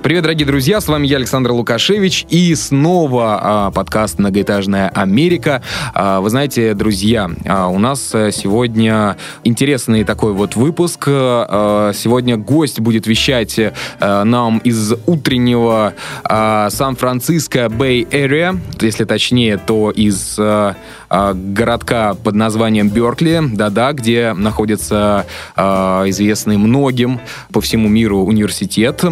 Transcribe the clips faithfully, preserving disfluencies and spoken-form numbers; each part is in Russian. Привет, дорогие друзья, с вами я, Александр Лукашевич, и снова а, подкаст «Многоэтажная Америка». А, вы знаете, друзья, а, у нас сегодня интересный такой вот выпуск. А, сегодня гость будет вещать а, нам из утреннего а, Сан-Франциско Bay Area, если точнее, то из а, а, городка под названием Бёркли, да-да, где находится а, известный многим по всему миру университет.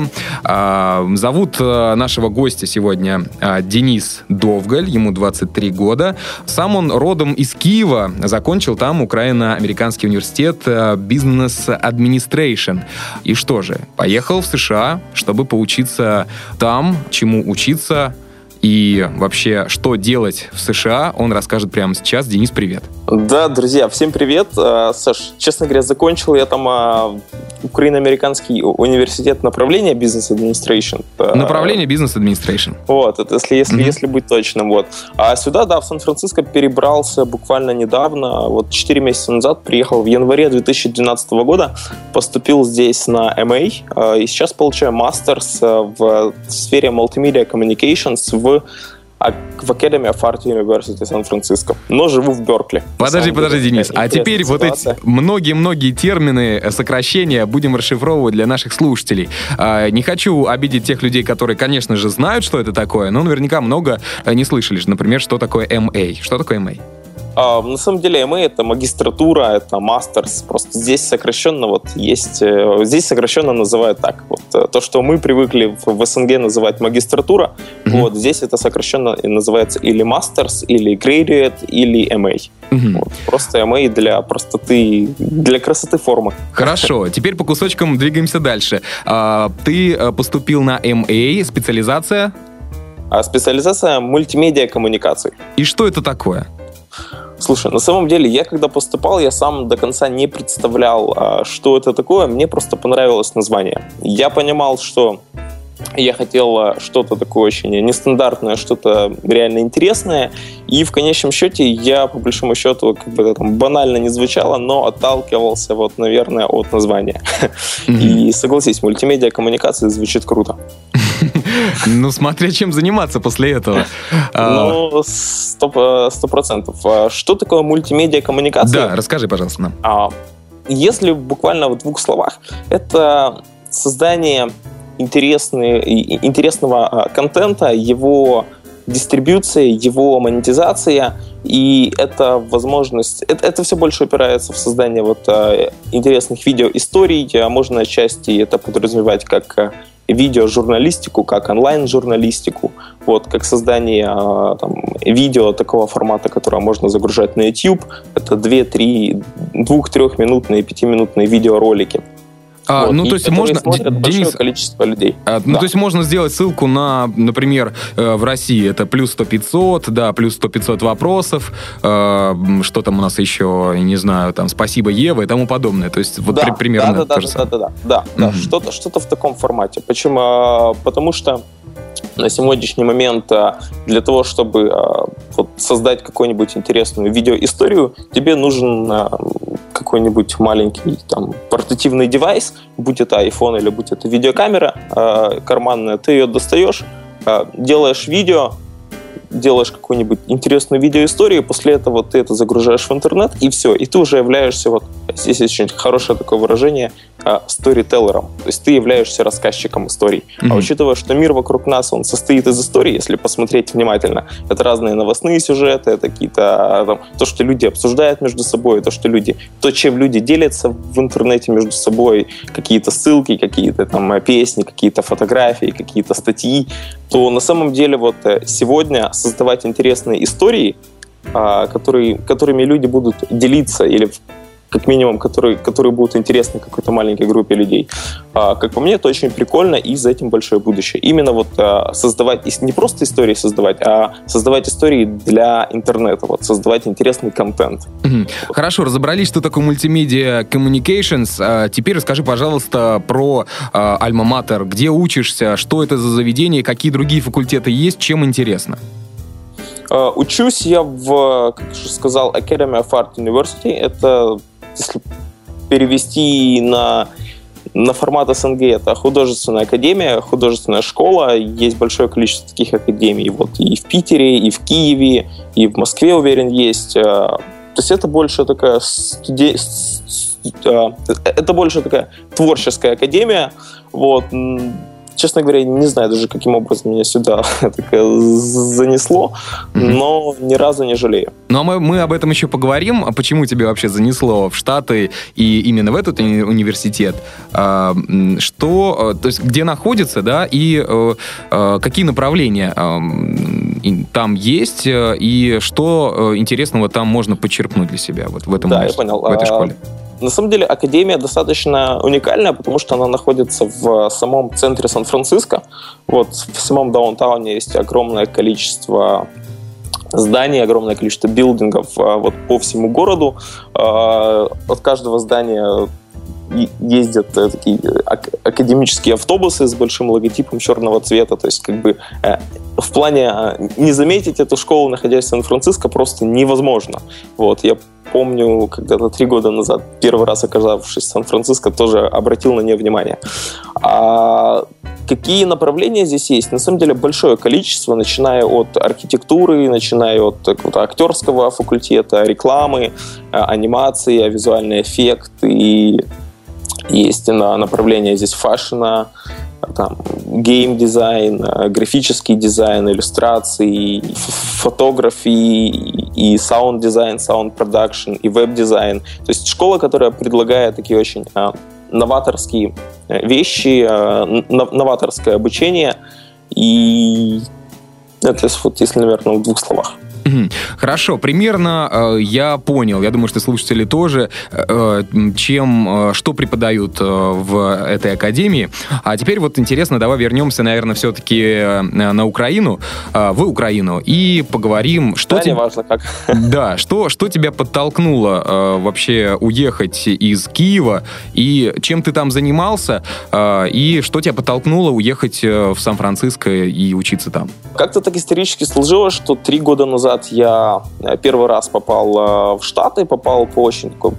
а, Зовут нашего гостя сегодня Денис Довгаль, ему двадцать три года. Сам он родом из Киева, закончил там Украино-Американский университет бизнес-администрейшн. И что же, поехал в США, чтобы поучиться там, чему учиться и вообще, что делать в США, он расскажет прямо сейчас. Денис, привет. Да, друзья, всем привет. Саш, честно говоря, закончил я там Украино-Американский университет направления бизнес-администрейшн. Направление бизнес-администрейшн. Вот, это если, если, mm-hmm. если быть точным. Вот. А сюда, да, в Сан-Франциско перебрался буквально недавно, вот четыре месяца назад, приехал в январе две тысячи двенадцатого года, поступил здесь на эм эй, и сейчас получаю мастерс в сфере Multimedia Communications в в Academy of Art University Сан-Франциско, но живу в Бёркли. Подожди, подожди, Денис, а теперь ситуация. Вот эти многие-многие термины, сокращения будем расшифровывать для наших слушателей. Не хочу обидеть тех людей, которые, конечно же, знают, что это такое, но наверняка много не слышали. Например, что такое эм эй? Что такое эм эй? На самом деле эм эй — это магистратура, это мастерс, просто здесь сокращенно вот есть, здесь сокращенно называют так, вот то, что мы привыкли в СНГ называть магистратура, mm-hmm. вот здесь это сокращенно называется или мастерс, или graduate, или эм эй. Mm-hmm. Вот, просто эм эй для простоты, для красоты формы. Хорошо, теперь по кусочкам двигаемся дальше. Ты поступил на эм эй, специализация? Специализация мультимедиа коммуникаций. И что это такое? Слушай, на самом деле, я когда поступал, я сам до конца не представлял, что это такое. Мне просто понравилось название. Я понимал, что я хотел что-то такое очень нестандартное, что-то реально интересное. И в конечном счете я, по большому счету, как бы это там банально не звучало, но отталкивался, вот, наверное, от названия. Mm-hmm. И согласись, мультимедиа коммуникации звучит круто. Ну, смотря чем заниматься после этого. Ну, сто процентов. Что такое мультимедиа коммуникация? Да, расскажи, пожалуйста, нам. Если буквально в двух словах, это создание интересного контента, его дистрибьюция, его монетизация, и это возможность... Это, это все больше упирается в создание вот интересных видеоисторий. Можно отчасти это подразумевать как... видеожурналистику, как онлайн-журналистику, вот, как создание там, видео такого формата, которое можно загружать на YouTube. Это два-три, два-трехминутные, пятиминутные видеоролики. А, вот, ну, то есть можно... смотрят Денис... большое количество людей. А, ну, да. То есть можно сделать ссылку на, например, в России это плюс сто пятьсот, да, плюс сто пятьсот вопросов, э, что там у нас еще, не знаю, там, спасибо, Ева и тому подобное. То есть вот да, при, примерно да, да, то да, же самое. Да, да, да, да, mm-hmm. да, что-то, что-то в таком формате. Почему? Потому что на сегодняшний момент для того, чтобы вот, создать какую-нибудь интересную видеоисторию, тебе нужен какой-нибудь маленький там, портативный девайс, будь это iPhone или будь это видеокамера карманная, ты ее достаешь, делаешь видео, делаешь какую-нибудь интересную видеоисторию, после этого ты это загружаешь в интернет, и все, и ты уже являешься, вот здесь есть очень хорошее такое выражение, сторителлером, то есть ты являешься рассказчиком историй. Mm-hmm. А учитывая, что мир вокруг нас, он состоит из историй, если посмотреть внимательно, это разные новостные сюжеты, это какие-то, там, то, что люди обсуждают между собой, то, что люди, то, чем люди делятся в интернете между собой, какие-то ссылки, какие-то там песни, какие-то фотографии, какие-то статьи, то на самом деле вот сегодня создавать интересные истории, которые, которыми люди будут делиться или как минимум, которые, которые будут интересны какой-то маленькой группе людей. А, как по мне, это очень прикольно, и за этим большое будущее. Именно вот а, создавать, не просто истории создавать, а создавать истории для интернета, вот, создавать интересный контент. Mm-hmm. Вот. Хорошо, разобрались, что такое мультимедиа communications. А, теперь расскажи, пожалуйста, про а, Альма-Матер. Где учишься, что это за заведение, какие другие факультеты есть, чем интересно? Uh, учусь я в, как я уже сказал, Academy of Art University. Это, если перевести на, на формат СНГ, это художественная академия, художественная школа. Есть большое количество таких академий. Вот и в Питере, и в Киеве, и в Москве, уверен, есть. То есть это больше такая студия... это больше такая творческая академия. Вот. Честно говоря, не знаю даже, каким образом меня сюда занесло, но ни разу не жалею. Ну, а мы, мы об этом еще поговорим. А почему тебя вообще занесло в Штаты и именно в этот университет? Что, то есть, где находится, да, и какие направления там есть, и что интересного там можно почерпнуть для себя вот в этом, да, я понял, в этой школе? На самом деле, академия достаточно уникальная, потому что она находится в самом центре Сан-Франциско. Вот в самом даунтауне есть огромное количество зданий, огромное количество билдингов вот по всему городу. От каждого здания ездят такие академические автобусы с большим логотипом черного цвета. То есть, как бы, в плане не заметить эту школу, находясь в Сан-Франциско, просто невозможно. Вот, я помню, когда-то три года назад, первый раз оказавшись в Сан-Франциско, тоже обратил на нее внимание. А какие направления здесь есть? На самом деле большое количество, начиная от архитектуры, начиная от какого-то актерского факультета, рекламы, анимации, визуальный эффект. И есть направление здесь фэшна, там, гейм-дизайн, графический дизайн, иллюстрации, фотографии, и саунд-дизайн, саунд-продакшн, и веб-дизайн. То есть школа, которая предлагает такие очень а, новаторские вещи, а, новаторское обучение. И это, вот, если, наверное, в двух словах. Хорошо, примерно э, я понял, я думаю, что слушатели тоже, э, чем, э, что преподают э, в этой академии. А теперь вот интересно, давай вернемся, наверное, все-таки э, на Украину, э, в Украину, и поговорим, что, да, те... не важно, как. Да, что, что тебя подтолкнуло э, вообще уехать из Киева, и чем ты там занимался, э, и что тебя подтолкнуло уехать в Сан-Франциско и учиться там? Как-то так исторически сложилось, что три года назад я первый раз попал в Штаты, попал по очень такой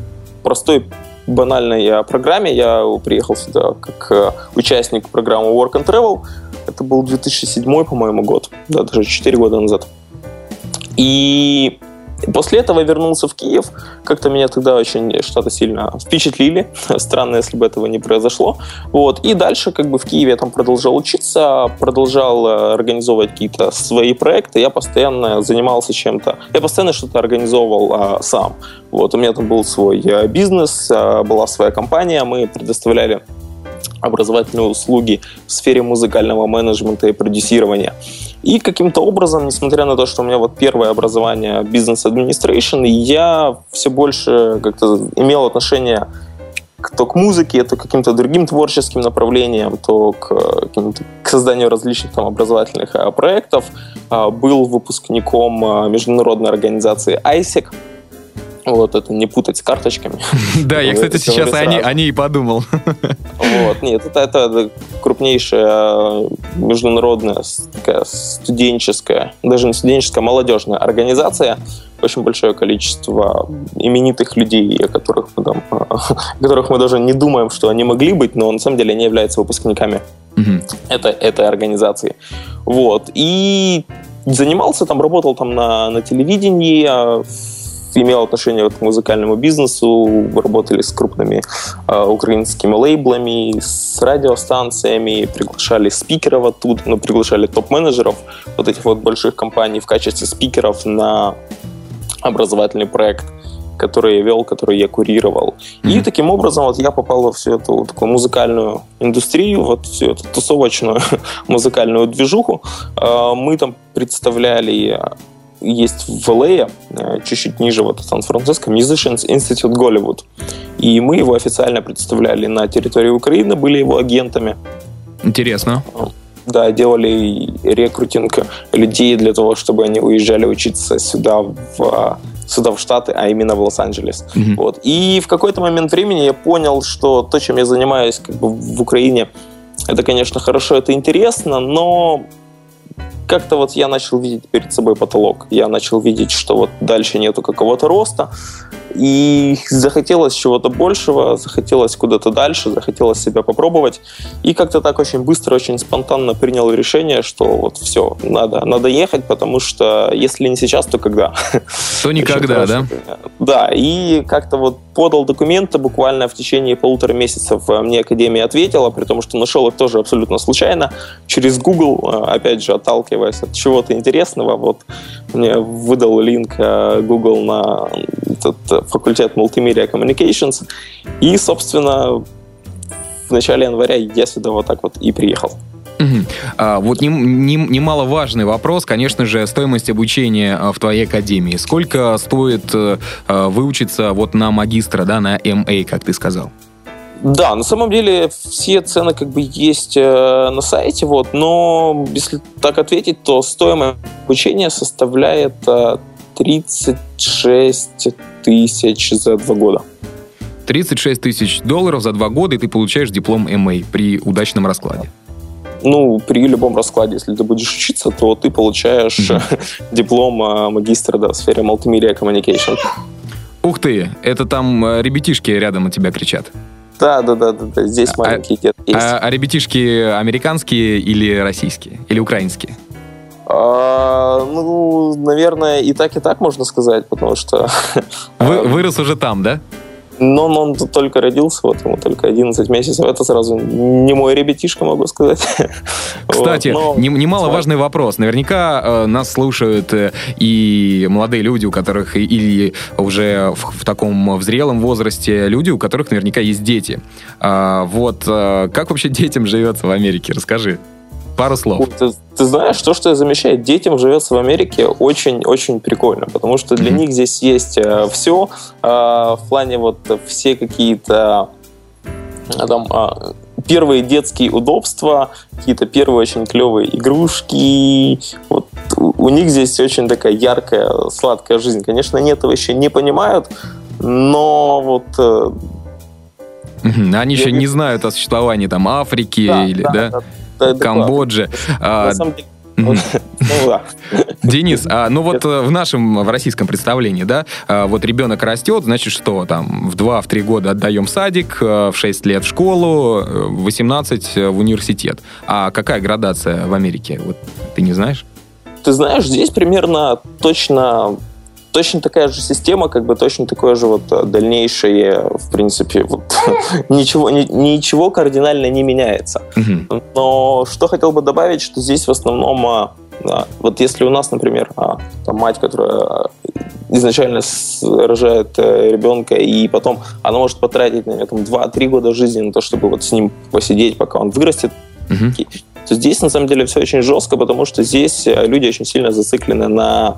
простой, банальной программе. Я приехал сюда как участник программы Work and Travel. Это был две тысячи седьмой, по-моему, год. Да, даже четыре года назад. И после этого вернулся в Киев. Как-то меня тогда очень Штаты сильно впечатлили. Странно, если бы этого не произошло. Вот. И дальше, как бы, в Киеве я там продолжал учиться, продолжал организовывать какие-то свои проекты. Я постоянно занимался чем-то. Я постоянно что-то организовывал а, сам. Вот. У меня там был свой бизнес, была своя компания. Мы предоставляли образовательные услуги в сфере музыкального менеджмента и продюсирования. И каким-то образом, несмотря на то, что у меня вот первое образование бизнес-администрейшн, я все больше как-то имел отношение то к музыке, то к каким-то другим творческим направлениям, то к, к созданию различных там образовательных проектов. Был выпускником международной организации «Айсек». Вот, это не путать с карточками. Да, я, кстати, сейчас о ней и подумал. Вот, нет, это, это крупнейшая международная такая студенческая, даже не студенческая, молодежная организация. Очень большое количество именитых людей, о которых мы, там, о которых мы даже не думаем, что они могли быть, но на самом деле они являются выпускниками mm-hmm. этой, этой организации. Вот, и занимался там, работал там на, на телевидении, имел отношение вот к музыкальному бизнесу, работали с крупными э, украинскими лейблами, с радиостанциями, приглашали спикеров оттуда, ну, приглашали топ-менеджеров вот этих вот больших компаний в качестве спикеров на образовательный проект, который я вел, который я курировал. Mm-hmm. И таким образом вот я попал во всю эту вот такую музыкальную индустрию, вот всю эту тусовочную музыкальную движуху. Э, мы там представляли есть в эл эй, чуть-чуть ниже вот Сан-Франциско, Musicians Institute Hollywood. И мы его официально представляли на территории Украины, были его агентами. Интересно. Да, делали рекрутинг людей для того, чтобы они уезжали учиться сюда, в, сюда, в Штаты, а именно в Лос-Анджелес. Mm-hmm. Вот. И в какой-то момент времени я понял, что то, чем я занимаюсь как бы в Украине, это, конечно, хорошо, это интересно, но как-то вот я начал видеть перед собой потолок. Я начал видеть, что вот дальше нету какого-то роста. И захотелось чего-то большего, захотелось куда-то дальше, захотелось себя попробовать. И как-то так очень быстро, очень спонтанно принял решение, что вот все, надо, надо ехать, потому что если не сейчас, то когда? То никогда, да? Да, и как-то вот подал документы буквально в течение полутора месяцев. Мне Академия ответила, при том, что нашел их тоже абсолютно случайно. Через Google, опять же, отталкиваясь от чего-то интересного, вот мне выдал линк Google на этот факультет Multimedia Communications. И, собственно, в начале января я сюда вот так вот и приехал. Uh-huh. А, вот немаловажный вопрос, конечно же, стоимость обучения в твоей академии. Сколько стоит а, выучиться вот на магистра, да, на эм эй, как ты сказал? Да, на самом деле все цены как бы есть на сайте, вот, но если так ответить, то стоимость обучения составляет тридцать шесть тысяч за два года. тридцать шесть тысяч долларов за два года, и ты получаешь диплом эм эй при удачном раскладе. Ну, при любом раскладе, если ты будешь учиться, то ты получаешь mm-hmm. диплом магистра, да, в сфере Multimedia Communication. Ух ты, это там ребятишки рядом от тебя кричат. Да, да, да, да, да. Здесь а, маленькие детки есть. А, а ребятишки американские или российские? Или украинские? А, ну, наверное, и так, и так можно сказать, потому что... Вы, вырос уже там, да? Но он только родился, вот ему только одиннадцать месяцев. Это сразу не мой ребятишка, могу сказать. Кстати, вот, но... немаловажный вопрос. Наверняка э, нас слушают э, и молодые люди, у которых, или уже в, в таком в зрелом возрасте люди, у которых наверняка есть дети. А, вот э, как вообще детям живется в Америке? Расскажи. Пару слов. Ты, ты знаешь, то, что я замечаю, детям живется в Америке очень-очень прикольно, потому что для mm-hmm. них здесь есть э, все, э, в плане вот все какие-то э, там э, первые детские удобства, какие-то первые очень клевые игрушки. Вот у, у них здесь очень такая яркая, сладкая жизнь. Конечно, они этого еще не понимают, но вот... Э, они еще не... не знают о существовании там Африки, да, или... Да, да? Да. Камбоджи. А, Денис, а, ну вот в нашем, в российском представлении, да, вот ребенок растет, значит, что там в два-три года отдаем в садик, в шесть лет в школу, в восемнадцать в университет. А какая градация в Америке? Вот ты не знаешь? Ты знаешь, здесь примерно точно... Точно такая же система, как бы точно такое же вот дальнейшее, в принципе, вот, ничего, ни, ничего кардинально не меняется. Mm-hmm. Но что хотел бы добавить, что здесь в основном, вот если у нас, например, там мать, которая изначально рожает ребенка, и потом она может потратить, наверное, два-три года жизни на то, чтобы вот с ним посидеть, пока он вырастет, mm-hmm. то здесь, на самом деле, все очень жестко, потому что здесь люди очень сильно зациклены на...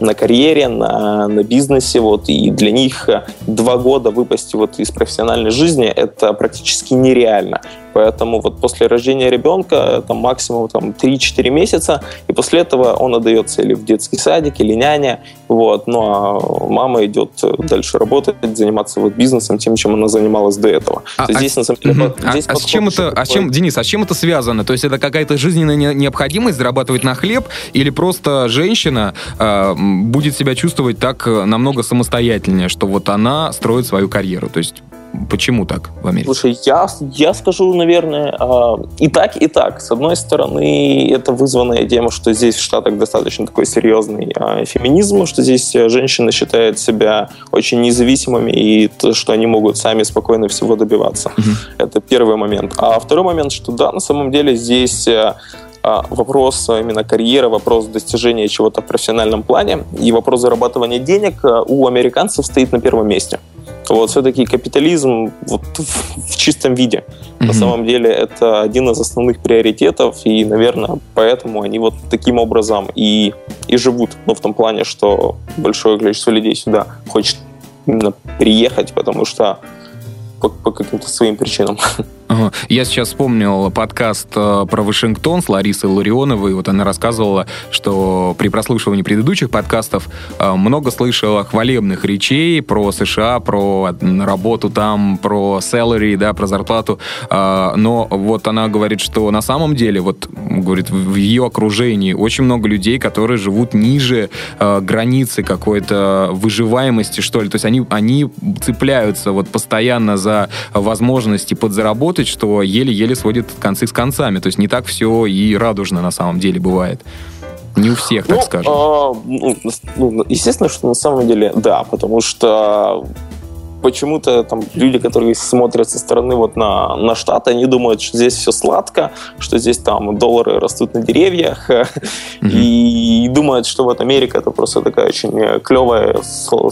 на карьере, на, на бизнесе, вот, и для них два года выпасть вот из профессиональной жизни — это практически нереально. Поэтому вот после рождения ребенка там, максимум там, три-четыре месяца, и после этого он отдается или в детский садик, или няня, вот, ну а мама идет дальше работать, заниматься вот бизнесом, тем, чем она занималась до этого. А, а, здесь, на самом деле, угу. здесь а, а с чем это, а чем, Денис, а с чем это связано? То есть это какая-то жизненная необходимость зарабатывать на хлеб, или просто женщина э, будет себя чувствовать так намного самостоятельнее, что вот она строит свою карьеру? То есть почему так в Америке? Слушай, я, я скажу, наверное, э, и так, и так. С одной стороны, это вызванная тема, что здесь в Штатах достаточно такой серьезный э, феминизм, что здесь женщины считают себя очень независимыми, и то, что они могут сами спокойно всего добиваться. Mm-hmm. Это первый момент. А второй момент, что да, на самом деле здесь... Э, вопрос именно карьеры, вопрос достижения чего-то в профессиональном плане и вопрос зарабатывания денег у американцев стоит на первом месте. вот все-таки капитализм вот, в, в чистом виде. Mm-hmm. На самом деле это один из основных приоритетов, и, наверное, поэтому они вот таким образом и, и живут. Ну, в том плане, что большое количество людей сюда хочет именно приехать, потому что по, по каким-то своим причинам. Я сейчас вспомнил подкаст про Вашингтон с Ларисой Ларионовой. Вот она рассказывала, что при прослушивании предыдущих подкастов много слышала хвалебных речей про США, про работу там, про salary, да, про зарплату. Но вот она говорит, что на самом деле, вот, говорит, в ее окружении очень много людей, которые живут ниже границы какой-то выживаемости, что ли. То есть они, они цепляются вот постоянно за возможности подзаработать, что еле-еле сводит концы с концами. То есть не так все и радужно на самом деле бывает. Не у всех, так ну, скажем. А, ну, естественно, что на самом деле да, потому что почему-то там люди, которые смотрят со стороны вот на, на Штаты, они думают, что здесь все сладко, что здесь там доллары растут на деревьях, mm-hmm. и думают, что вот Америка это просто такая очень клевая,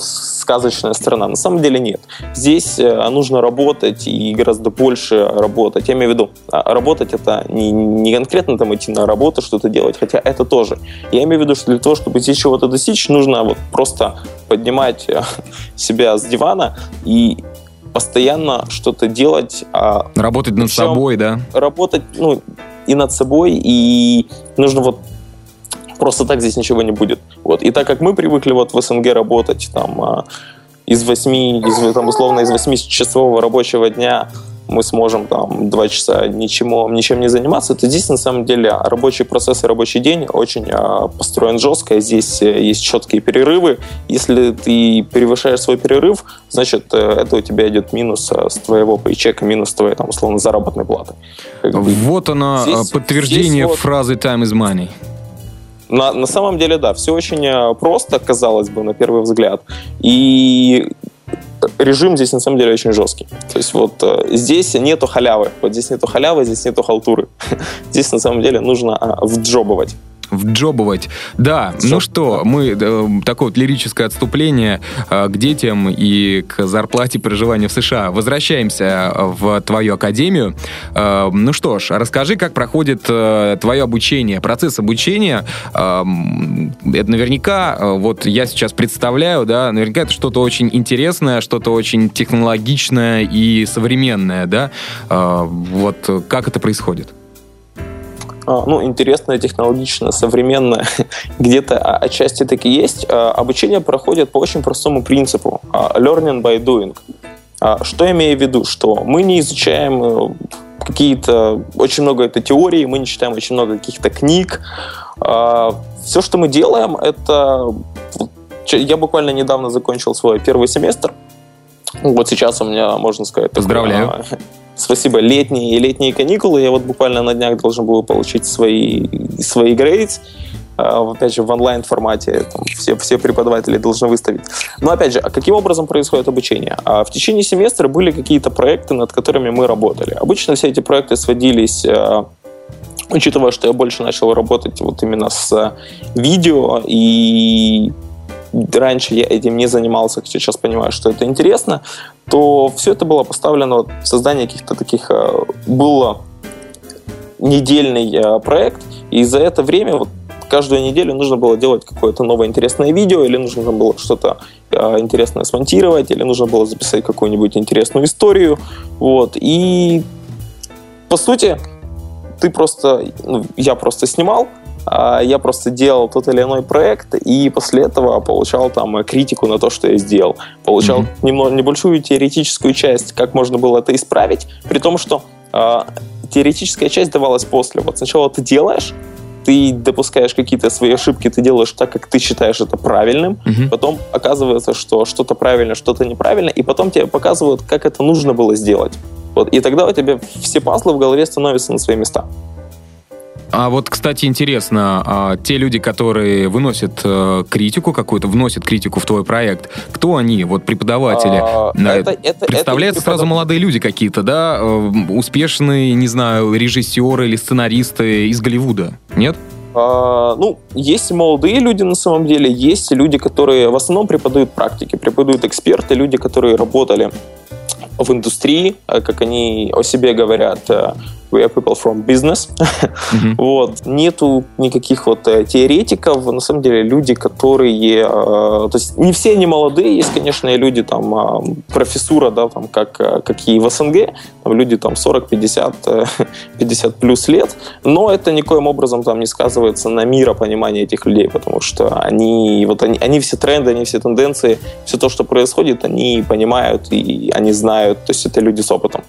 сказочная страна. На самом деле нет. Здесь нужно работать и гораздо больше работать. Я имею в виду, работать это не, не конкретно там идти на работу, что-то делать, хотя это тоже. Я имею в виду, что для того, чтобы здесь чего-то достичь, нужно вот просто поднимать себя с дивана и постоянно что-то делать. Работать над собой, да? Работать, ну, и над собой, и нужно вот просто так здесь ничего не будет. Вот. И так как мы привыкли вот в СНГ работать там из восьми, из, там, условно, из восьмичасового рабочего дня мы сможем там два часа ничему, ничем не заниматься, то здесь на самом деле рабочий процесс и рабочий день очень построен жестко, здесь есть четкие перерывы, если ты превышаешь свой перерыв, значит это у тебя идет минус с твоего пейчека, минус с твоей там, условно, заработной платы. Вот оно, здесь, подтверждение здесь фразы «time is money». На, на самом деле, да, все очень просто, казалось бы, на первый взгляд, и режим здесь, на самом деле, очень жесткий. То есть вот э, здесь нету халявы. Вот здесь нету халявы, здесь нету халтуры. Здесь, на самом деле, нужно а, вджобывать. Вджобывать. Да, Джоб. Ну что, мы э, такое вот лирическое отступление э, к детям и к зарплате проживания в США. Возвращаемся в твою академию. Э, ну что ж, расскажи, как проходит э, твое обучение, процесс обучения. Э, это наверняка, э, вот я сейчас представляю, да, наверняка это что-то очень интересное, что-то очень технологичное и современное, да. Э, вот как это происходит? Ну, интересное, технологичное, современное, где-то отчасти так и есть. Обучение проходит по очень простому принципу – learning by doing. Что я имею в виду? Что мы не изучаем какие-то… Очень много это теории, мы не читаем очень много каких-то книг. Все, что мы делаем, это… Я буквально недавно закончил свой первый семестр. Вот сейчас у меня, можно сказать… Поздравляю. Такой... Спасибо. Летние и летние каникулы. Я вот буквально на днях должен был получить свои, свои грейдс. Опять же, в онлайн-формате там, все, все преподаватели должны выставить. Но опять же, каким образом происходит обучение? В течение семестра были какие-то проекты, над которыми мы работали. Обычно все эти проекты сводились... Учитывая, что я больше начал работать вот именно с видео и... Раньше я этим не занимался, хотя сейчас понимаю, что это интересно, то все это было поставлено в создание каких-то таких... Был недельный проект, и за это время вот, каждую неделю нужно было делать какое-то новое интересное видео, или нужно было что-то интересное смонтировать, или нужно было записать какую-нибудь интересную историю. Вот. И, по сути, ты просто... Ну, я просто снимал, я просто делал тот или иной проект, и после этого получал там критику на то, что я сделал. Получал mm-hmm. немного, небольшую теоретическую часть, как можно было это исправить, при том, что э, теоретическая часть давалась после. Вот сначала ты делаешь, ты допускаешь какие-то свои ошибки, ты делаешь так, как ты считаешь это правильным, mm-hmm. потом оказывается, что что-то правильно, что-то неправильно, и потом тебе показывают, как это нужно было сделать. Вот. И тогда у тебя все пазлы в голове становятся на свои места. А вот, кстати, интересно, те люди, которые выносят критику какую-то, вносят критику в твой проект, кто они, вот преподаватели? Это, это, Представляются это сразу преподав... молодые люди какие-то, да? Успешные, не знаю, режиссеры или сценаристы из Голливуда, нет? Ну, есть молодые люди на самом деле, есть люди, которые в основном преподают практики, преподают эксперты, люди, которые работали в индустрии, как они о себе говорят, we are people from business. Mm-hmm. Вот. Нету никаких вот теоретиков, на самом деле люди, которые... То есть не все не молодые, есть, конечно, и люди, там, профессура, да, там, как, как и в СНГ, там, люди там сорок-пятьдесят плюс лет, но это никоим образом там не сказывается на миропонимании этих людей, потому что они, вот они, они все тренды, они все тенденции, все то, что происходит, они понимают и они знают, то есть это люди с опытом.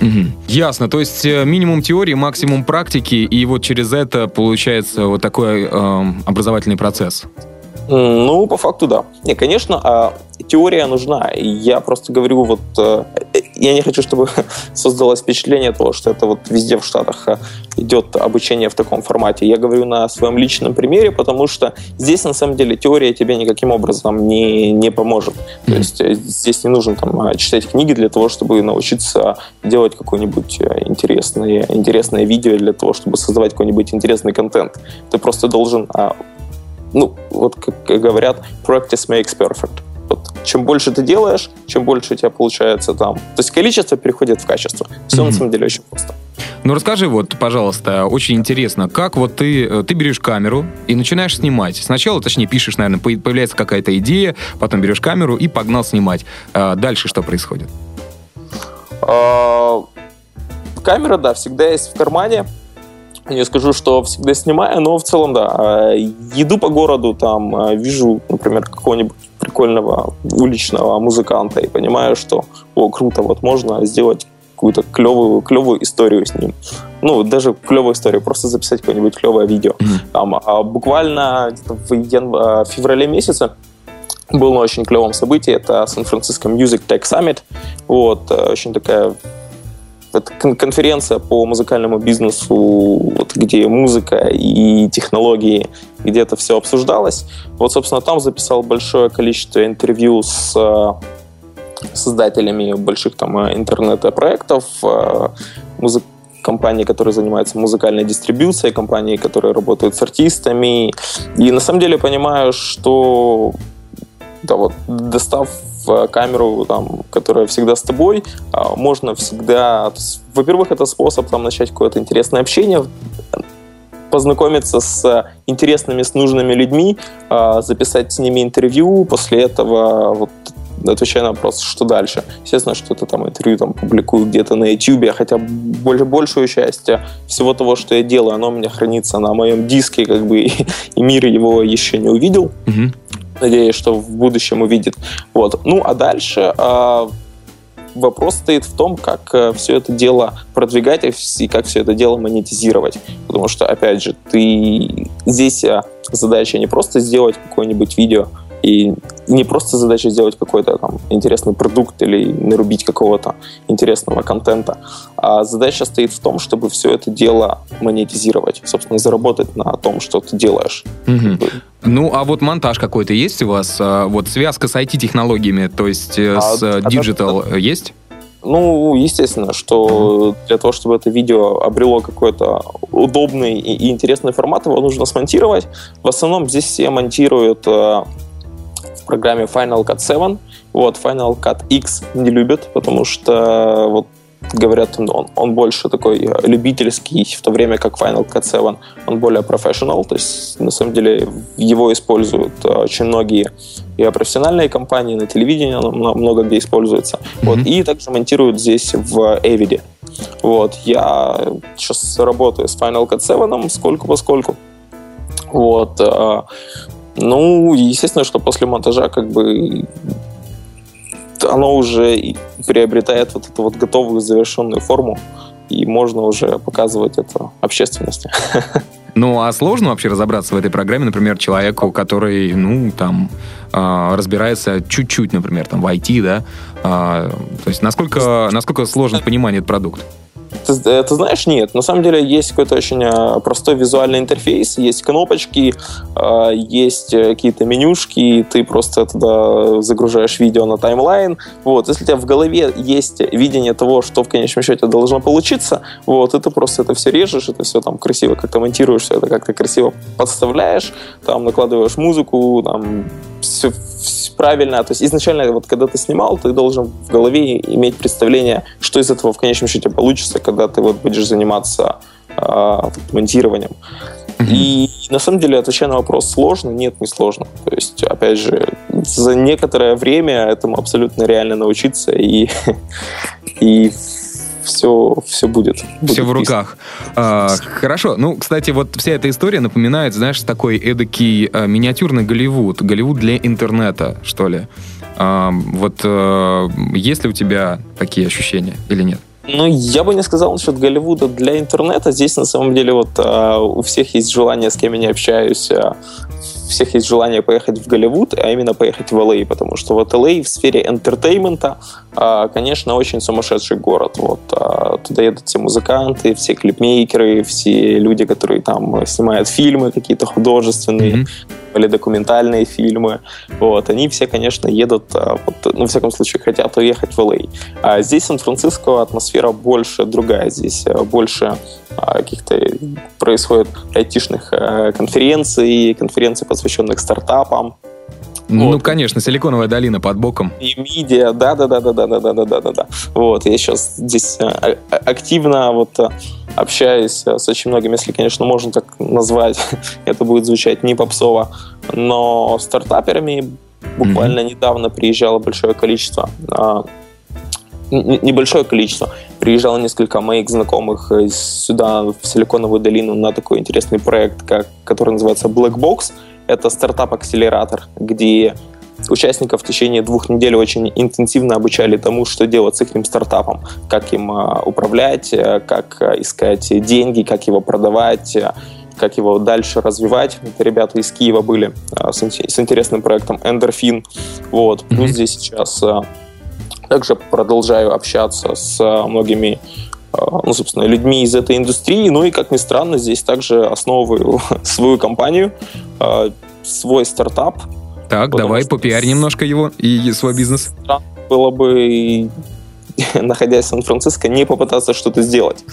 Угу. Ясно, то есть минимум теории, максимум практики, и вот через это получается вот такой э, образовательный процесс. Ну, по факту, да. Не, конечно, теория нужна. Я просто говорю, вот я не хочу, чтобы создалось впечатление того, что это вот везде в Штатах идет обучение в таком формате. Я говорю на своем личном примере, потому что здесь, на самом деле, теория тебе никаким образом не, не поможет. Mm-hmm. То есть здесь не нужно там читать книги для того, чтобы научиться делать какое-нибудь интересное, интересное видео, для того, чтобы создавать какой-нибудь интересный контент. Ты просто должен... Ну, вот как говорят, practice makes perfect. Вот, чем больше ты делаешь, чем больше у тебя получается там. То есть количество переходит в качество. Все mm-hmm. на самом деле очень просто. Ну, расскажи, вот, пожалуйста, очень интересно, как вот ты, ты берешь камеру и начинаешь снимать. Сначала, точнее, пишешь, наверное, появляется какая-то идея, потом берешь камеру и погнал снимать. А дальше что происходит? А, камера, да, всегда есть в кармане. Я скажу, что всегда снимаю, но в целом, да, еду по городу, там, вижу, например, какого-нибудь прикольного уличного музыканта и понимаю, что, о, круто, вот можно сделать какую-то клевую, клевую историю с ним. Ну, даже клевую историю, просто записать какое-нибудь клевое видео. Mm-hmm. Там, а буквально в, январе, в феврале месяце был на очень клевом событии, это San Francisco Music Tech Summit, вот, очень такая... Это конференция по музыкальному бизнесу, вот, где музыка и технологии, где это все обсуждалось. Вот, собственно, там записал большое количество интервью с создателями больших там интернет-проектов, музы... компаний, которые занимаются музыкальной дистрибьюцией, компаний, которые работают с артистами. И на самом деле понимаю, что... Да, вот, достав камеру, там, которая всегда с тобой, можно всегда... Во-первых, это способ там, начать какое-то интересное общение, познакомиться с интересными, с нужными людьми, записать с ними интервью, после этого вот, отвечая на вопрос, что дальше. Естественно, что это там интервью там, публикую где-то на YouTube, хотя больш, большую часть всего того, что я делаю, оно у меня хранится на моем диске, как бы, и мир его еще не увидел. Mm-hmm. Надеюсь, что в будущем увидит. Вот. Ну, а дальше э, вопрос стоит в том, как э, все это дело продвигать и как все это дело монетизировать. Потому что, опять же, ты... здесь э, задача не просто сделать какое-нибудь видео, и не просто задача сделать какой-то там интересный продукт или нарубить какого-то интересного контента, а задача стоит в том, чтобы все это дело монетизировать, собственно, заработать на том, что ты делаешь. Угу. Ну, а вот монтаж какой-то есть у вас? Вот связка с ай ти-технологиями, то есть а, с диджитал а, а, есть? Ну, естественно, что для того, чтобы это видео обрело какой-то удобный и интересный формат, его нужно смонтировать. В основном здесь все монтируют... В программе Final Cut семь. Вот, Final Cut X не любят, потому что, вот, говорят, он, он больше такой любительский, в то время как Final Cut семь, он более профессионал, то есть, на самом деле, его используют очень многие и профессиональные компании, на телевидении много где используется. Mm-hmm. Вот, и также монтируют здесь в Avid. Вот, я сейчас работаю с Final Cut семь, сколько-поскольку. Вот, ну, естественно, что после монтажа как бы оно уже приобретает вот эту вот готовую завершенную форму, и можно уже показывать это общественности. Ну, а сложно вообще разобраться в этой программе, например, человеку, который, ну, там, разбирается чуть-чуть, например, там, в ай ти, да? То есть насколько, насколько сложно понимание этот продукт? Ты, ты знаешь, нет. На самом деле есть какой-то очень простой визуальный интерфейс, есть кнопочки, есть какие-то менюшки, и ты просто туда загружаешь видео на таймлайн. Вот. Если у тебя в голове есть видение того, что в конечном счете должно получиться, вот, и ты просто это все режешь, это все там красиво как-то монтируешь, все это как-то красиво подставляешь, там накладываешь музыку, там все, все правильно. То есть изначально, вот, когда ты снимал, ты должен в голове иметь представление, что из этого в конечном счете получится, когда ты вот будешь заниматься э, монтированием. Mm-hmm. И на самом деле, отвечая на вопрос, сложно? Нет, не сложно. То есть, опять же, за некоторое время этому абсолютно реально научиться, и, и все, все будет. будет все в руках. А, хорошо. Ну, кстати, вот вся эта история напоминает, знаешь, такой эдакий а, миниатюрный Голливуд. Голливуд для интернета, что ли. А, вот а, есть ли у тебя такие ощущения или нет? Ну, я бы не сказал насчет Голливуда для интернета. Здесь, на самом деле, вот э, у всех есть желание, с кем я не общаюсь, э, у всех есть желание поехать в Голливуд, а именно поехать в эл эй, потому что вот эл эй в сфере энтертеймента, э, конечно, очень сумасшедший город. Вот, э, туда едут все музыканты, все клипмейкеры, все люди, которые там снимают фильмы какие-то художественные, mm-hmm. или документальные фильмы. Вот, они все, конечно, едут, э, вот, ну, во всяком случае, хотят уехать в эл эй. А здесь, в Сан-Франциско, атмосфера больше другая, здесь больше каких-то происходит айтишных конференций, конференций, посвященных стартапам. Ну, вот. Конечно, Силиконовая долина под боком. И медиа, да-да-да-да-да-да-да-да-да. Вот, я сейчас здесь активно вот общаюсь с очень многими, если, конечно, можно так назвать, это будет звучать не попсово, но стартаперами буквально mm-hmm. недавно приезжало большое количество небольшое количество. Приезжало несколько моих знакомых сюда, в Силиконовую долину, на такой интересный проект, как, который называется Black Box. Это стартап-акселератор, где участников в течение двух недель очень интенсивно обучали тому, что делать с их стартапом, как им управлять, как искать деньги, как его продавать, как его дальше развивать. Это ребята из Киева были с интересным проектом «Эндорфин». Вот. Mm-hmm. Плюс здесь сейчас... Также продолжаю общаться с многими, ну, собственно, людьми из этой индустрии. Ну и, как ни странно, здесь также основываю свою компанию, свой стартап. Так, давай попиарь немножко его и свой бизнес. Было бы, находясь в Сан-Франциско, не попытаться что-то сделать.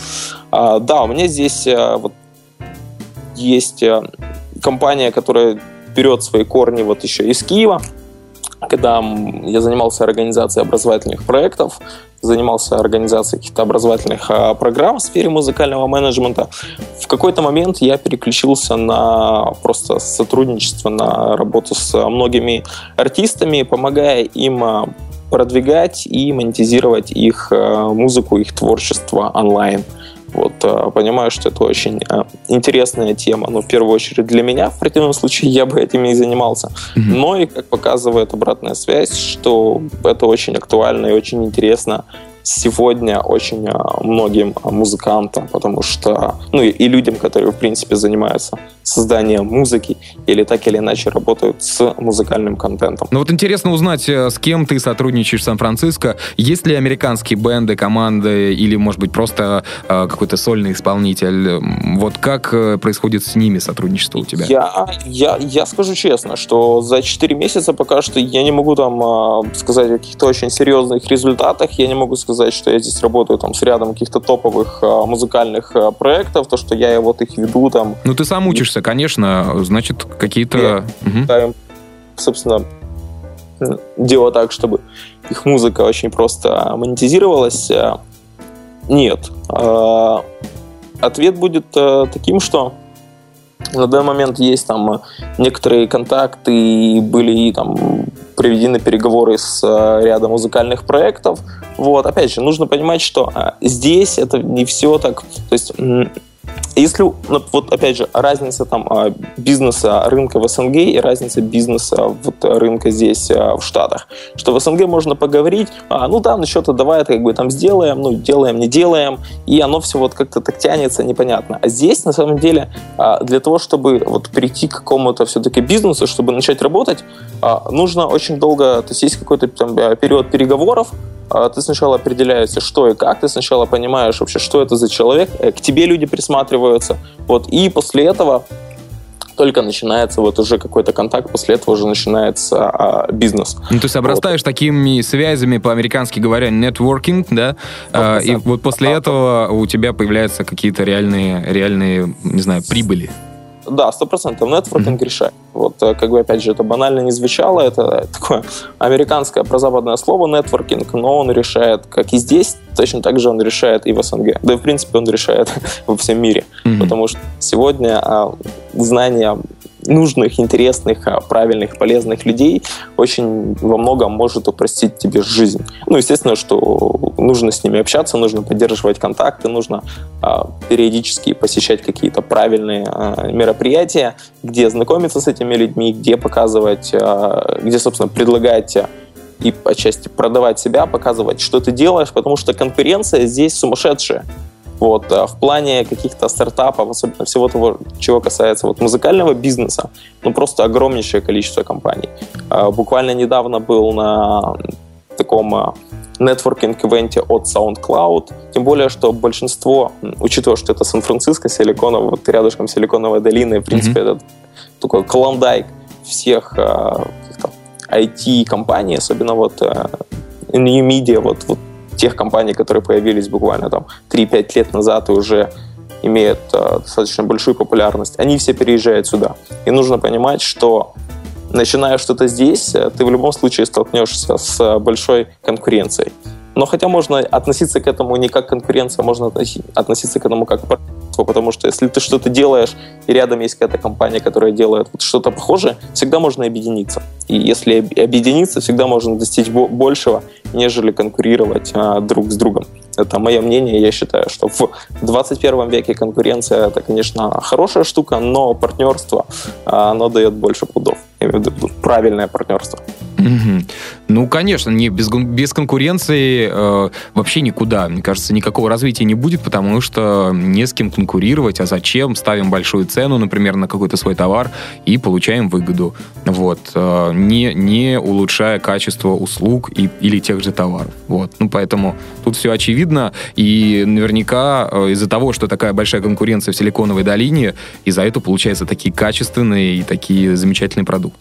Да, у меня здесь вот есть компания, которая берет свои корни вот еще из Киева. Когда я занимался организацией образовательных проектов, занимался организацией каких-то образовательных программ в сфере музыкального менеджмента, в какой-то момент я переключился на просто сотрудничество, на работу с многими артистами, помогая им продвигать и монетизировать их музыку, их творчество онлайн. Вот, понимаю, что это очень интересная тема, но в первую очередь для меня, в противном случае я бы этим не занимался. Mm-hmm. Но и, как показывает обратная связь, что это очень актуально и очень интересно сегодня очень многим музыкантам, потому что, ну и, и людям, которые в принципе занимаются созданием музыки или так или иначе работают с музыкальным контентом. Ну вот интересно узнать, с кем ты сотрудничаешь в Сан-Франциско. Есть ли американские бенды, команды или, может быть, просто э, какой-то сольный исполнитель? Вот как происходит с ними сотрудничество у тебя? Я, я, я скажу честно, что за четыре месяца пока что я не могу там э, сказать о каких-то очень серьезных результатах, я не могу сказать сказать, что я здесь работаю там с рядом каких-то топовых а, музыкальных а, проектов, то, что я вот их веду там. Ну, ты сам учишься, и... конечно, значит, какие-то... Угу. Да, собственно, дело так, чтобы их музыка очень просто монетизировалась. Нет. А, ответ будет а, таким, что на данный момент есть там некоторые контакты, были и там проведены переговоры с рядом музыкальных проектов. Вот, опять же, нужно понимать, что здесь это не все так. То есть, если, вот опять же, разница там бизнеса рынка в СНГ и разница бизнеса вот, рынка здесь в Штатах, что в СНГ можно поговорить, а, ну да, ну что-то давай это как бы там сделаем, ну делаем, не делаем, и оно все вот как-то так тянется, непонятно. А здесь, на самом деле, для того, чтобы вот перейти к какому-то все-таки бизнесу, чтобы начать работать, нужно очень долго, то есть есть какой-то там период переговоров, ты сначала определяешься, что и как, ты сначала понимаешь вообще, что это за человек, к тебе люди присматриваются, вот, и после этого только начинается вот уже какой-то контакт, после этого уже начинается а, бизнес. Ну, то есть обрастаешь вот такими связями, по-американски говоря, нетворкинг, да? А, и вот после а, этого у тебя появляются какие-то реальные, реальные, не знаю, прибыли. Да, сто процентов нетворкинг mm-hmm. решает. Вот, как бы, опять же, это банально не звучало, это такое американское прозападное слово нетворкинг, но он решает, как и здесь, точно так же он решает и в СНГ. Да, в принципе, он решает во всем мире, mm-hmm. потому что сегодня а, знания нужных, интересных, правильных, полезных людей очень во многом может упростить тебе жизнь. Ну, естественно, что нужно с ними общаться, нужно поддерживать контакты, нужно а, периодически посещать какие-то правильные а, мероприятия, где знакомиться с этими людьми, где показывать, а, где, собственно, предлагать и отчасти продавать себя, показывать, что ты делаешь, потому что конкуренция здесь сумасшедшая. Вот, в плане каких-то стартапов, особенно всего того, чего касается вот музыкального бизнеса, ну просто огромнейшее количество компаний. Буквально недавно был на таком нетворкинг-ивенте от SoundCloud, тем более, что большинство, учитывая, что это Сан-Франциско, Силиконовая, вот рядышком Силиконовая долина, и, в принципе, mm-hmm. это такой клондайк всех ай ти-компаний, особенно вот New Media, вот, вот тех компаний, которые появились буквально там три-пять лет назад и уже имеют э, достаточно большую популярность, они все переезжают сюда. И нужно понимать, что начиная что-то здесь, ты в любом случае столкнешься с большой конкуренцией. Но хотя можно относиться к этому не как конкуренция, можно относиться к этому как к партнерству, потому что если ты что-то делаешь, и рядом есть какая-то компания, которая делает вот что-то похожее, всегда можно объединиться. И если объединиться, всегда можно достичь большего, нежели конкурировать а, друг с другом. Это мое мнение. Я считаю, что в двадцать первом веке конкуренция — это, конечно, хорошая штука, но партнерство, а, оно дает больше плодов. Я имею в виду правильное партнерство. Mm-hmm. Ну, конечно, не, без, без конкуренции э, вообще никуда. Мне кажется, никакого развития не будет, потому что не с кем конкурировать. А зачем? Ставим большую цену, например, на какой-то свой товар и получаем выгоду. Вот. Э, не, не улучшая качество услуг и, или тех же товаров. Вот. Ну, поэтому тут все очевидно. И наверняка э, из-за того, что такая большая конкуренция в Силиконовой долине, из-за этого получаются такие качественные и такие замечательные продукты.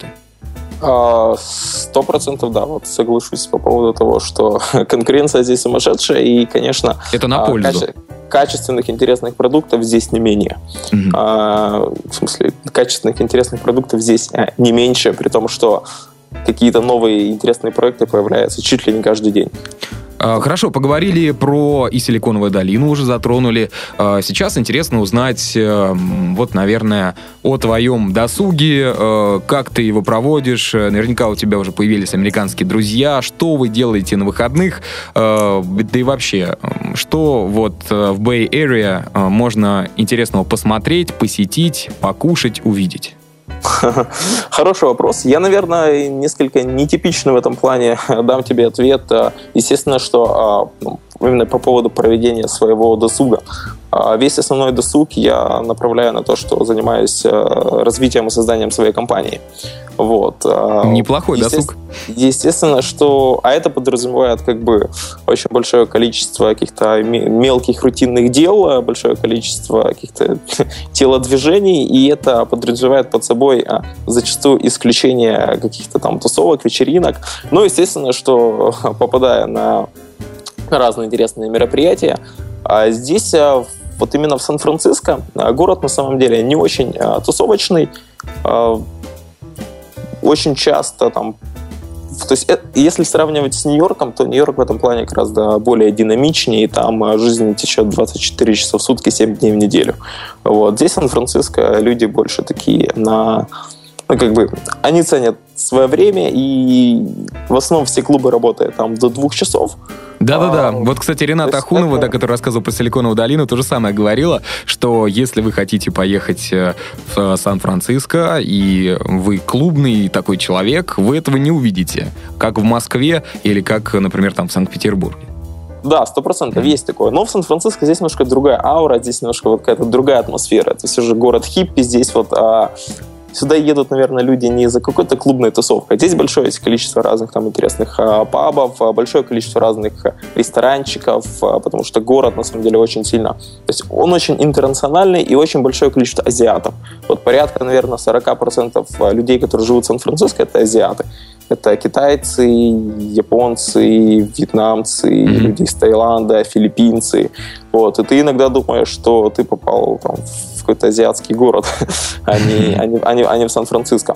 Сто процентов, да, вот соглашусь по поводу того, что конкуренция здесь сумасшедшая, и, конечно, это на пользу. Каче- качественных, интересных продуктов здесь не менее. Mm-hmm. А, в смысле, качественных, интересных продуктов здесь не меньше, при том, что какие-то новые интересные проекты появляются чуть ли не каждый день. Хорошо, поговорили про и Силиконовую долину уже затронули. Сейчас интересно узнать, вот, наверное, о твоем досуге, как ты его проводишь. Наверняка у тебя уже появились американские друзья. Что вы делаете на выходных? Да и вообще, что вот в Bay Area можно интересного посмотреть, посетить, покушать, увидеть? Хороший вопрос. Я, наверное, несколько нетипичный в этом плане дам тебе ответ. Естественно, что именно по поводу проведения своего досуга. Весь основной досуг я направляю на то, что занимаюсь развитием и созданием своей компании. Вот. Неплохой Есте... досуг. Естественно, что... А это подразумевает как бы очень большое количество каких-то мелких рутинных дел, большое количество каких-то телодвижений, и это подразумевает под собой зачастую исключение каких-то там тусовок, вечеринок. Ну, естественно, что попадая на разные интересные мероприятия, здесь вот именно в Сан-Франциско город на самом деле не очень тусовочный, очень часто там, то есть если сравнивать с Нью-Йорком, то Нью-Йорк в этом плане гораздо более динамичнее, и там жизнь течет двадцать четыре часа в сутки, семь дней в неделю. Вот. Здесь в Сан-Франциско люди больше такие на... Ну, как бы, они ценят свое время, и в основном все клубы работают там до двух часов. Да-да-да. А, вот, кстати, Рената Ахунова, это... да, которая рассказывала про Силиконовую долину, то же самое говорила, что если вы хотите поехать в Сан-Франциско, и вы клубный такой человек, вы этого не увидите, как в Москве или как, например, там в Санкт-Петербурге. Да, сто процентов есть такое. Но в Сан-Франциско здесь немножко другая аура, здесь немножко вот какая-то другая атмосфера. Это все же город хиппи, здесь вот... А... Сюда едут, наверное, люди не за какой-то клубной тусовкой. Здесь большое количество разных там интересных пабов, большое количество разных ресторанчиков, потому что город, на самом деле, очень сильно... То есть он очень интернациональный и очень большое количество азиатов. Вот порядка, наверное, сорок процентов людей, которые живут в Сан-Франциско, это азиаты. Это китайцы, японцы, вьетнамцы, mm-hmm. люди из Таиланда, филиппинцы. Вот. И ты иногда думаешь, что ты попал там, в какой-то азиатский город, а не, а не, а не, а не в Сан-Франциско.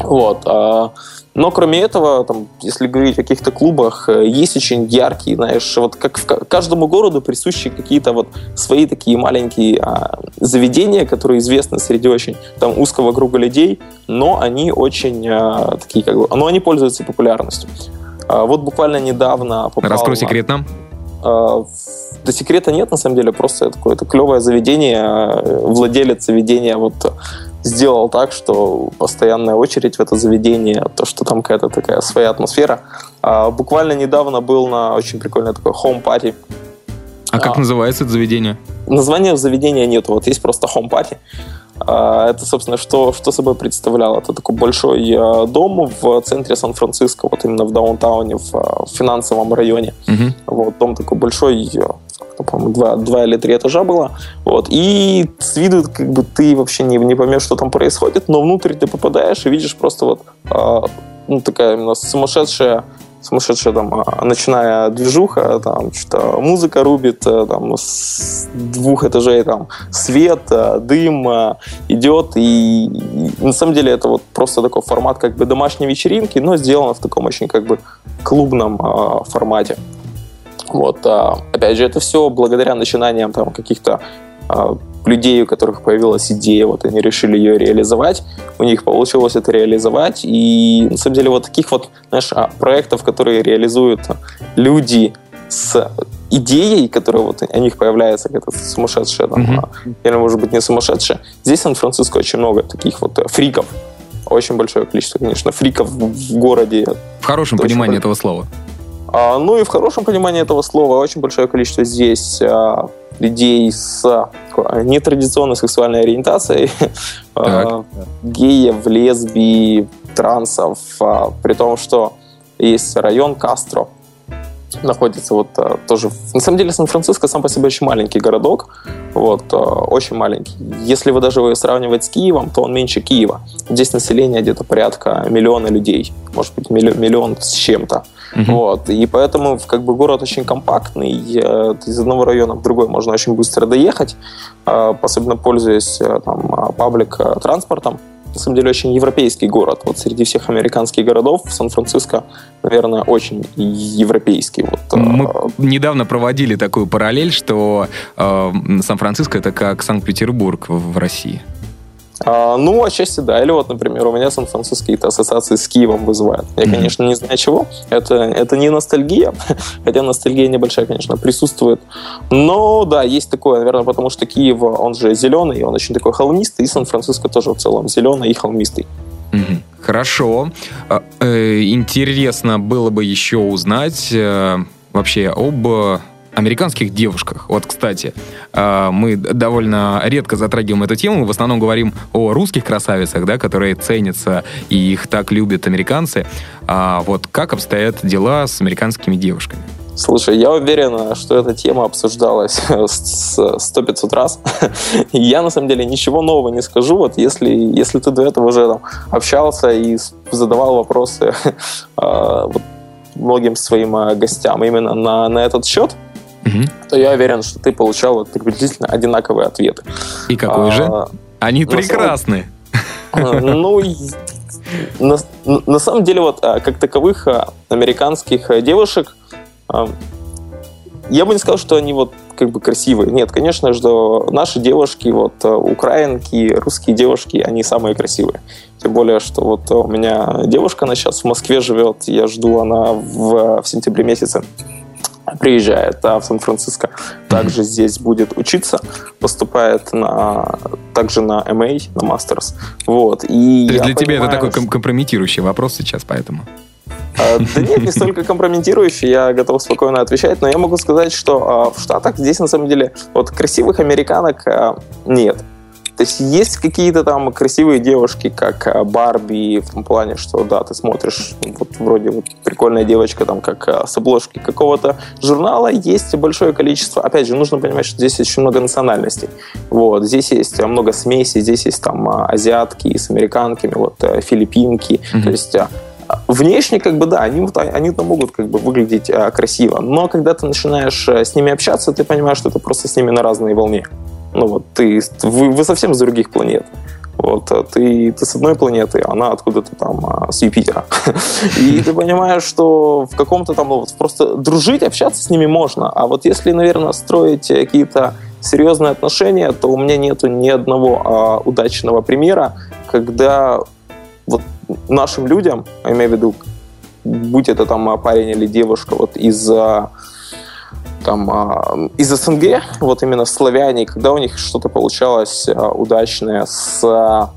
Вот. Но кроме этого, там, если говорить о каких-то клубах, есть очень яркие, знаешь, вот как в каждому городу присущи какие-то вот свои такие маленькие а, заведения, которые известны среди очень там, узкого круга людей, но они очень а, такие, как бы, но они пользуются популярностью. А, вот буквально недавно попал... Раскрой секрет нам. А, да секрета нет, на самом деле, просто такое это клевое заведение, владелец заведения вот... сделал так, что постоянная очередь в это заведение, то, что там какая-то такая своя атмосфера. А, буквально недавно был на очень прикольной такой хоум-пати. А, а как называется это заведение? Названия заведения нету, вот есть просто хоум-пати. А, это, собственно, что, что собой представляло? Это такой большой а, дом в центре Сан-Франциско, вот именно в даунтауне, в, в финансовом районе. Угу. Вот, дом такой большой... по-моему, два, два или три этажа было. Вот. И с виду как бы ты вообще не, не поймешь, что там происходит, но внутрь ты попадаешь и видишь просто вот э, ну, такая именно сумасшедшая, сумасшедшая там, ночная движуха, там что-то музыка рубит, там, с двух этажей там, свет, дым идет. И, и на самом деле это вот просто такой формат как бы домашней вечеринки, но сделано в таком очень как бы клубном э, формате. Вот, опять же, это все благодаря начинаниям там, каких-то а, людей, у которых появилась идея, вот они решили ее реализовать, у них получилось это реализовать, и на самом деле вот таких вот, знаешь, проектов, которые реализуют люди с идеей, которая вот у них появляется, какая-то сумасшедшая, там, mm-hmm. или, может быть, не сумасшедшая, здесь в Сан-Франциско очень много таких вот фриков, очень большое количество, конечно, фриков в городе. В хорошем понимании этого слова. Ну и в хорошем понимании этого слова очень большое количество здесь а, людей с а, нетрадиционной сексуальной ориентацией, а, геев, лесбий, трансов, а, при том, что есть район Кастро, находится вот а, тоже... На самом деле Сан-Франциско сам по себе очень маленький городок, вот, а, очень маленький. Если вы даже его сравнивать с Киевом, то он меньше Киева. Здесь население где-то порядка миллиона людей, может быть, миллион, миллион с чем-то. Uh-huh. Вот. И поэтому как бы, город очень компактный, из одного района в другой можно очень быстро доехать, особенно пользуясь там, паблик-транспортом. На самом деле очень европейский город. Вот среди всех американских городов Сан-Франциско, наверное, очень европейский. Вот. Мы недавно проводили такую параллель, что э, Сан-Франциско это как Санкт-Петербург в России. А, ну, отчасти да. Или вот, например, у меня Сан-Франциско какие-то ассоциации с Киевом вызывают. Я, mm-hmm. конечно, не знаю чего. Это, это не ностальгия, хотя ностальгия небольшая, конечно, присутствует. Но да, есть такое, наверное, потому что Киев, он же зеленый, он очень такой холмистый, и Сан-Франциско тоже в целом зеленый и холмистый. Mm-hmm. Хорошо. Интересно было бы еще узнать вообще об... американских девушках. Вот, кстати, мы довольно редко затрагиваем эту тему, мы в основном говорим о русских красавицах, да, которые ценятся и их так любят американцы. А вот как обстоят дела с американскими девушками? Слушай, я уверен, что эта тема обсуждалась сто пятьсот раз. Я, на самом деле, ничего нового не скажу. Вот если, если ты до этого уже там, общался и задавал вопросы вот, многим своим гостям именно на, на этот счет, Uh-huh. то я уверен, что ты получал вот приблизительно одинаковые ответы. И какой а, же? Они на прекрасны. Самом... Ну, на, на самом деле, вот как таковых американских девушек, я бы не сказал, что они вот как бы красивые. Нет, конечно, что наши девушки, вот украинки, русские девушки, они самые красивые. Тем более, что вот у меня девушка, она сейчас в Москве живет, я жду, она в, в сентябре месяце приезжает а в Сан-Франциско, также здесь будет учиться, поступает на, также на эм эй, на мастерс. Вот. И то есть для понимаю, тебя это такой ком- компрометирующий вопрос сейчас, поэтому? Да нет, не столько компрометирующий, я готов спокойно отвечать, но я могу сказать, что в Штатах здесь на самом деле вот красивых американок нет. То есть есть какие-то там красивые девушки, как Барби, в том плане, что да, ты смотришь, вот вроде вот прикольная девочка, там как с обложки какого-то журнала, есть большое количество. Опять же, нужно понимать, что здесь очень много национальностей. Вот, здесь есть много смесей, здесь есть там азиатки с американками, вот филиппинки, mm-hmm. то есть... Внешне, как бы, да, они, они там могут как бы выглядеть а, красиво, но когда ты начинаешь с ними общаться, ты понимаешь, что ты просто с ними на разной волне. Ну вот, ты, вы, вы совсем с других планет. Вот, ты, ты с одной планеты, она откуда-то там, с Юпитера. И ты понимаешь, что в каком-то там, ну, вот, просто дружить, общаться с ними можно, а вот если, наверное, строить какие-то серьезные отношения, то у меня нету ни одного а, удачного примера, когда вот нашим людям, я имею в виду, будь это там парень или девушка вот из, там, из СНГ, вот именно славяне, когда у них что-то получалось удачное с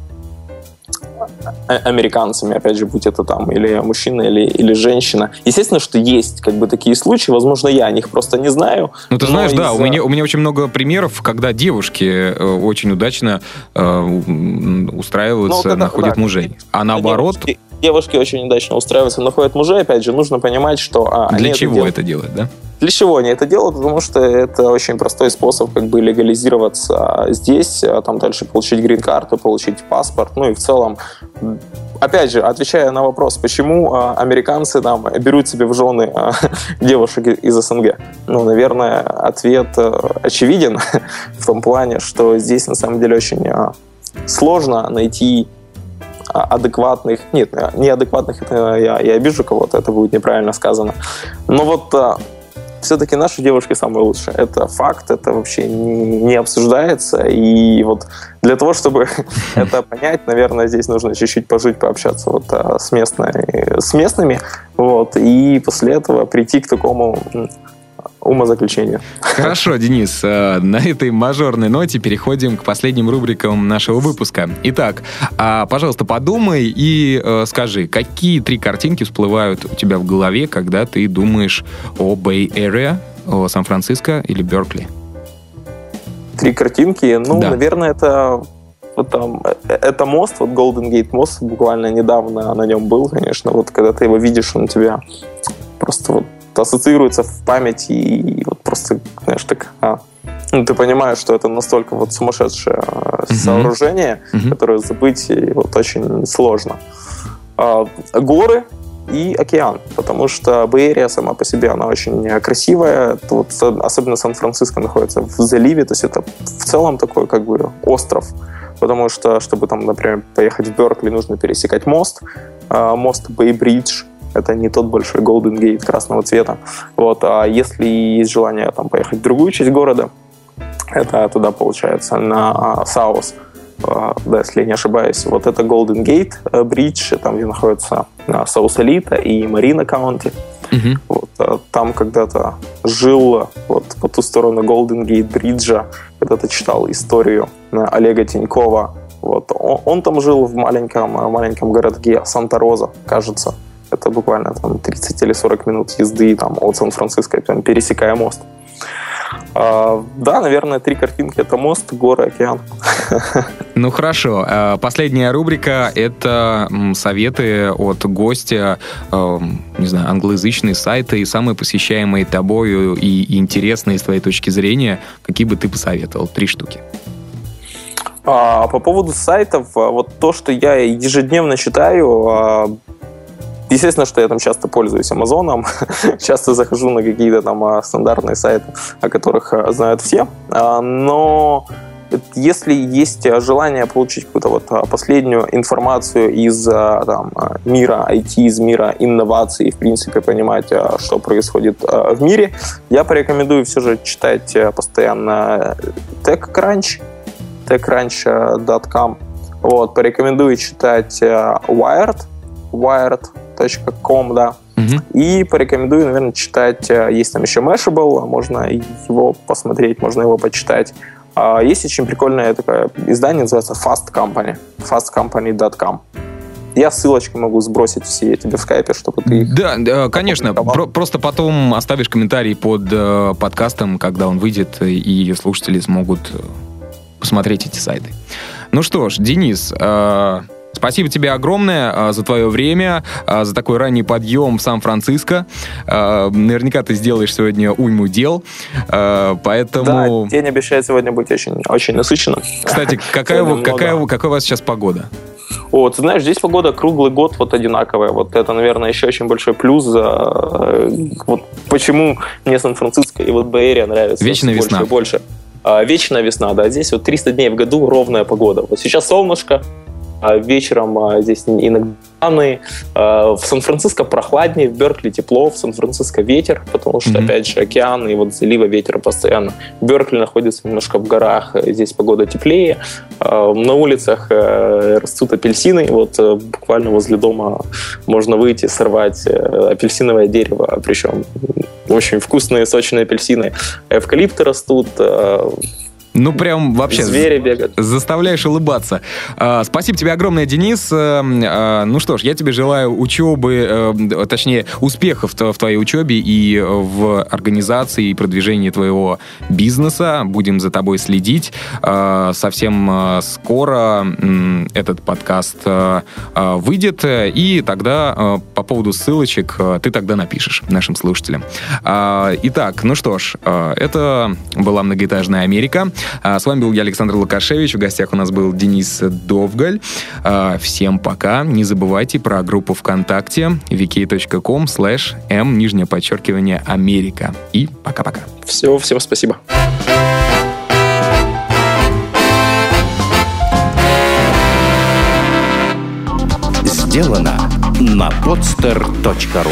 американцами, опять же, будь это там или мужчина, или, или женщина. Естественно, что есть как бы такие случаи, возможно, я о них просто не знаю. Ну, ты знаешь, из... да, у меня, у меня очень много примеров, когда девушки очень удачно э, устраиваются, когда, находят да, мужей. А наоборот... Девушки, девушки очень удачно устраиваются, находят мужей, опять же, нужно понимать, что... А, для они чего это делают, это делают, да? Для чего они это делают? Потому что это очень простой способ как бы легализироваться здесь, а там дальше получить грин-карту, получить паспорт, ну и в целом, опять же, отвечая на вопрос, почему американцы там берут себе в жены девушек из СНГ? Ну, наверное, ответ очевиден в том плане, что здесь на самом деле очень сложно найти адекватных, нет, неадекватных, это я, я обижу кого-то, это будет неправильно сказано, но вот... Все-таки наши девушки самые лучшие. Это факт, это вообще не обсуждается. И вот для того, чтобы это понять, наверное, здесь нужно чуть-чуть пожить, пообщаться вот с, местной, с местными. Вот, и после этого прийти к такому умозаключению. Хорошо, Денис, на этой мажорной ноте переходим к последним рубрикам нашего выпуска. Итак, пожалуйста, подумай и скажи, какие три картинки всплывают у тебя в голове, когда ты думаешь о Bay Area, о Сан-Франциско или Бёркли? Три картинки? Ну, да. Наверное, это... Вот там, это мост, вот Golden Gate мост, буквально недавно на нем был, конечно. Вот когда ты его видишь, он у тебя просто вот ассоциируется в памяти, и вот просто, знаешь, так... А, ну, ты понимаешь, что это настолько вот сумасшедшее mm-hmm. сооружение, mm-hmm. которое забыть вот очень сложно. А, горы и океан, потому что Bay Area сама по себе, она очень красивая, вот, особенно Сан-Франциско находится в заливе, то есть это в целом такой как бы остров, потому что, чтобы там, например, поехать в Бёркли, нужно пересекать мост, а, мост Bay Bridge. Это не тот большой Golden Gate красного цвета. Вот. А если есть желание там, поехать в другую часть города, это туда, получается, на Саус, да, если я не ошибаюсь. Вот это Golden Gate Bridge, там, где находится Саус Элита и Марина Каунти. Mm-hmm. Вот. Там когда-то жил вот, по ту сторону Golden Gate Bridge, когда-то читал историю Олега Тинькова. Вот. Он, он там жил в маленьком, маленьком городке Санта-Роза, кажется. Это буквально там, тридцать или сорок минут езды там, от Сан-Франциско, там, пересекая мост. А, да, наверное, три картинки. Это мост, горы, океан. Ну, хорошо. Последняя рубрика – это советы от гостя, не знаю, англоязычные сайты и самые посещаемые тобою и интересные с твоей точки зрения. Какие бы ты посоветовал? Три штуки. А, по поводу сайтов, вот то, что я ежедневно читаю – естественно, что я там часто пользуюсь Амазоном, часто захожу на какие-то там стандартные сайты, о которых знают все, но если есть желание получить какую-то вот последнюю информацию из там, мира ай ти, из мира инноваций, в принципе, понимать, что происходит в мире, я порекомендую все же читать постоянно TechCrunch, TechCrunch точка ком, вот, порекомендую читать Wired, Wired, ком, да. Угу. И порекомендую, наверное, читать. Есть там еще Mashable, можно его посмотреть, можно его почитать. Есть очень прикольное такое издание, называется Fast Company, fast company точка ком. Я ссылочки могу сбросить все тебе в скайпе, чтобы ты их... Да, да, конечно. Про- просто потом оставишь комментарий под э, подкастом, когда он выйдет, и слушатели смогут посмотреть эти сайты. Ну что ж, Денис, э, спасибо тебе огромное э, за твое время, э, за такой ранний подъем в Сан-Франциско. Э, наверняка ты сделаешь сегодня уйму дел, э, поэтому... Да, день обещает сегодня быть очень, очень насыщенным. Кстати, какая, какая, какая у вас сейчас погода? О, ты знаешь, здесь погода круглый год вот одинаковая. Вот это, наверное, еще очень большой плюс. За... Вот почему мне Сан-Франциско и вот Bay Area нравится. Вечная весна. Больше и больше. А, вечная весна, да. Здесь вот триста дней в году ровная погода. Вот сейчас солнышко, а вечером а, здесь иногда туманы. А, в Сан-Франциско прохладнее, в Бёркли тепло, в Сан-Франциско ветер, потому что, mm-hmm. опять же, океан и вот залива ветра постоянно. Бёркли находится немножко в горах, здесь погода теплее. А, на улицах а, растут апельсины. Вот а, буквально возле дома можно выйти, сорвать апельсиновое дерево, причем очень вкусные, сочные апельсины. Эвкалипты растут, ну, прям вообще звери бегают. Заставляешь улыбаться. А, спасибо тебе огромное, Денис. А, а, ну что ж, я тебе желаю учебы, а, точнее, успехов в твоей учебе и в организации и продвижении твоего бизнеса. Будем за тобой следить. А, совсем скоро этот подкаст а, выйдет, и тогда а, по поводу ссылочек а, ты тогда напишешь нашим слушателям. А, итак, ну что ж, а, это была многоэтажная Америка. С вами был я, Александр Лукашевич. В гостях у нас был Денис Довгаль. Всем пока. Не забывайте про группу ВКонтакте ви кей точка ком слэш эм нижнее подчеркивание Америка. И пока-пока. Все, всем спасибо. Сделано на подстер точка ру.